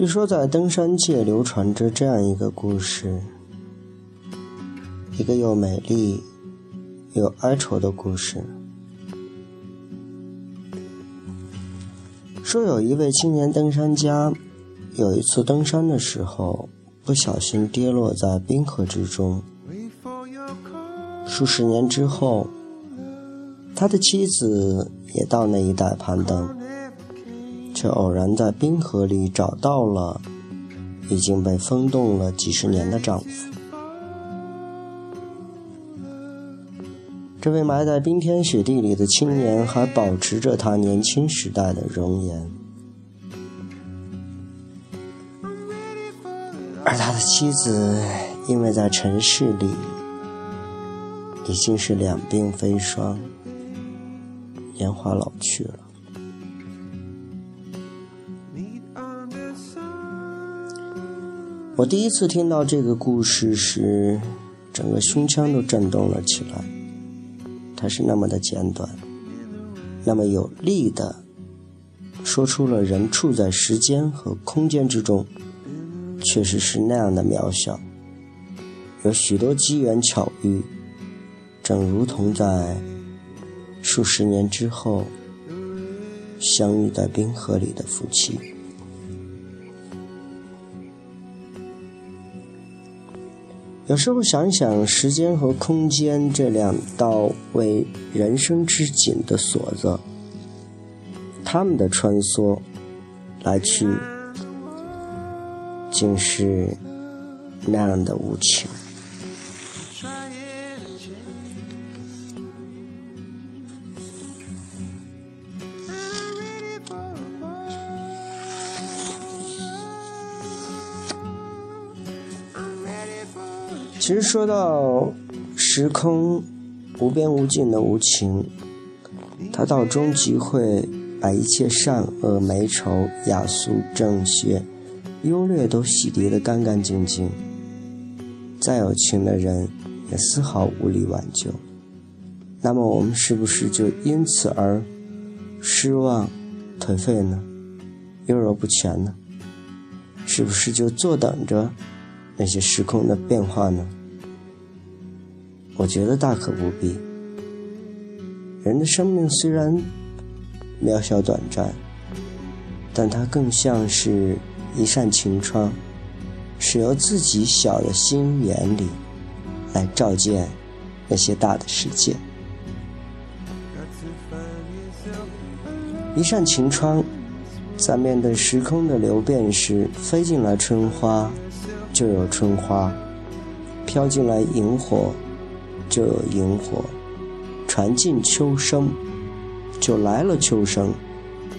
据说在登山界流传着这样一个故事，一个又美丽又哀愁的故事。说有一位青年登山家，有一次登山的时候不小心跌落在冰河之中，数十年之后，他的妻子也到那一带攀登，却偶然在冰河里找到了已经被封冻了几十年的丈夫。这位埋在冰天雪地里的青年还保持着他年轻时代的容颜，而他的妻子因为在尘世里已经是两鬓飞霜，年华老去了。我第一次听到这个故事时，整个胸腔都震动了起来。它是那么的简短，那么有力的说出了人处在时间和空间之中，确实是那样的渺小，有许多机缘巧遇，正如同在数十年之后相遇在冰河里的夫妻。有时候想想，时间和空间这两道为人生之紧的锁子，他们的穿梭来去，竟是那样的无情。其实说到时空无边无尽的无情，它到终极会把一切善恶美丑、雅俗正邪、优劣都洗涤得干干净净，再有情的人也丝毫无力挽救。那么我们是不是就因此而失望颓废呢？优柔不前呢？是不是就坐等着那些时空的变化呢？我觉得大可不必。人的生命虽然渺小短暂，但它更像是一扇晴窗，是由自己小的心眼里来照见那些大的世界。一扇晴窗，在面对时空的流变时，飞进来春花就有春花，飘进来萤火就有萤火，传进秋声就来了秋声，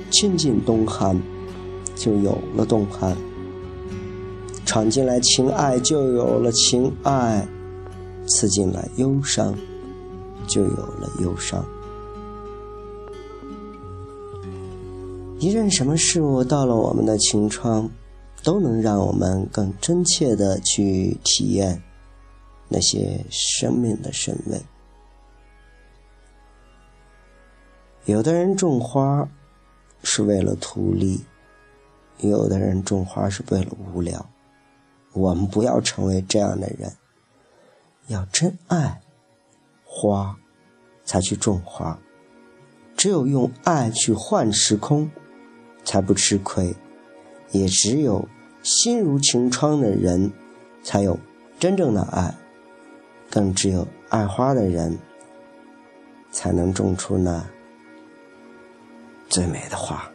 沁进冬寒就有了冬寒，闯进来情爱就有了情爱，刺进来忧伤就有了忧伤。一任什么事物到了我们的晴窗，都能让我们更真切地去体验那些生命的深味。有的人种花是为了图利，有的人种花是为了无聊。我们不要成为这样的人，要真爱花才去种花，只有用爱去换时空才不吃亏，也只有心如晴窗的人才有真正的爱，更只有爱花的人才能种出那最美的花。